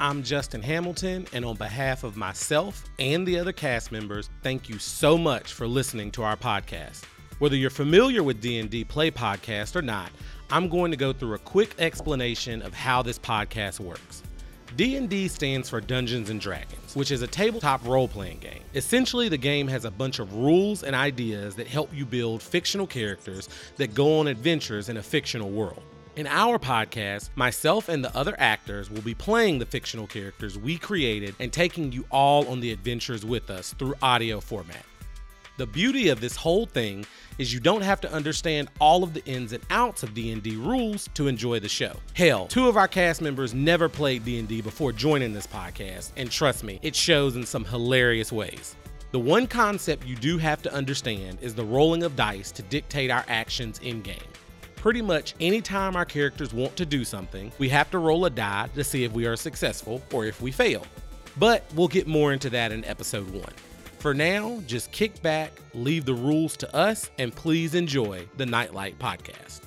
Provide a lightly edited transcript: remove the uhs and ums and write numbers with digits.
I'm Justin Hamilton, and on behalf of myself and the other cast members, thank you so much for listening to our podcast. Whether you're familiar with D&D Play Podcast or not, I'm going to go through a quick explanation of how this podcast works. D&D stands for Dungeons & Dragons, which is a tabletop role-playing game. Essentially, the game has a bunch of rules and ideas that help you build fictional characters that go on adventures in a fictional world. In our podcast, myself and the other actors will be playing the fictional characters we created and taking you all on the adventures with us through audio format. The beauty of this whole thing is you don't have to understand all of the ins and outs of D&D rules to enjoy the show. Hell, two of our cast members never played D&D before joining this podcast, and trust me, it shows in some hilarious ways. The one concept you do have to understand is the rolling of dice to dictate our actions in-game. Pretty much any time our characters want to do something, we have to roll a die to see if we are successful or if we fail. But we'll get more into that in episode 1. For now, just kick back, leave the rules to us, and please enjoy the Knight Light Podcast.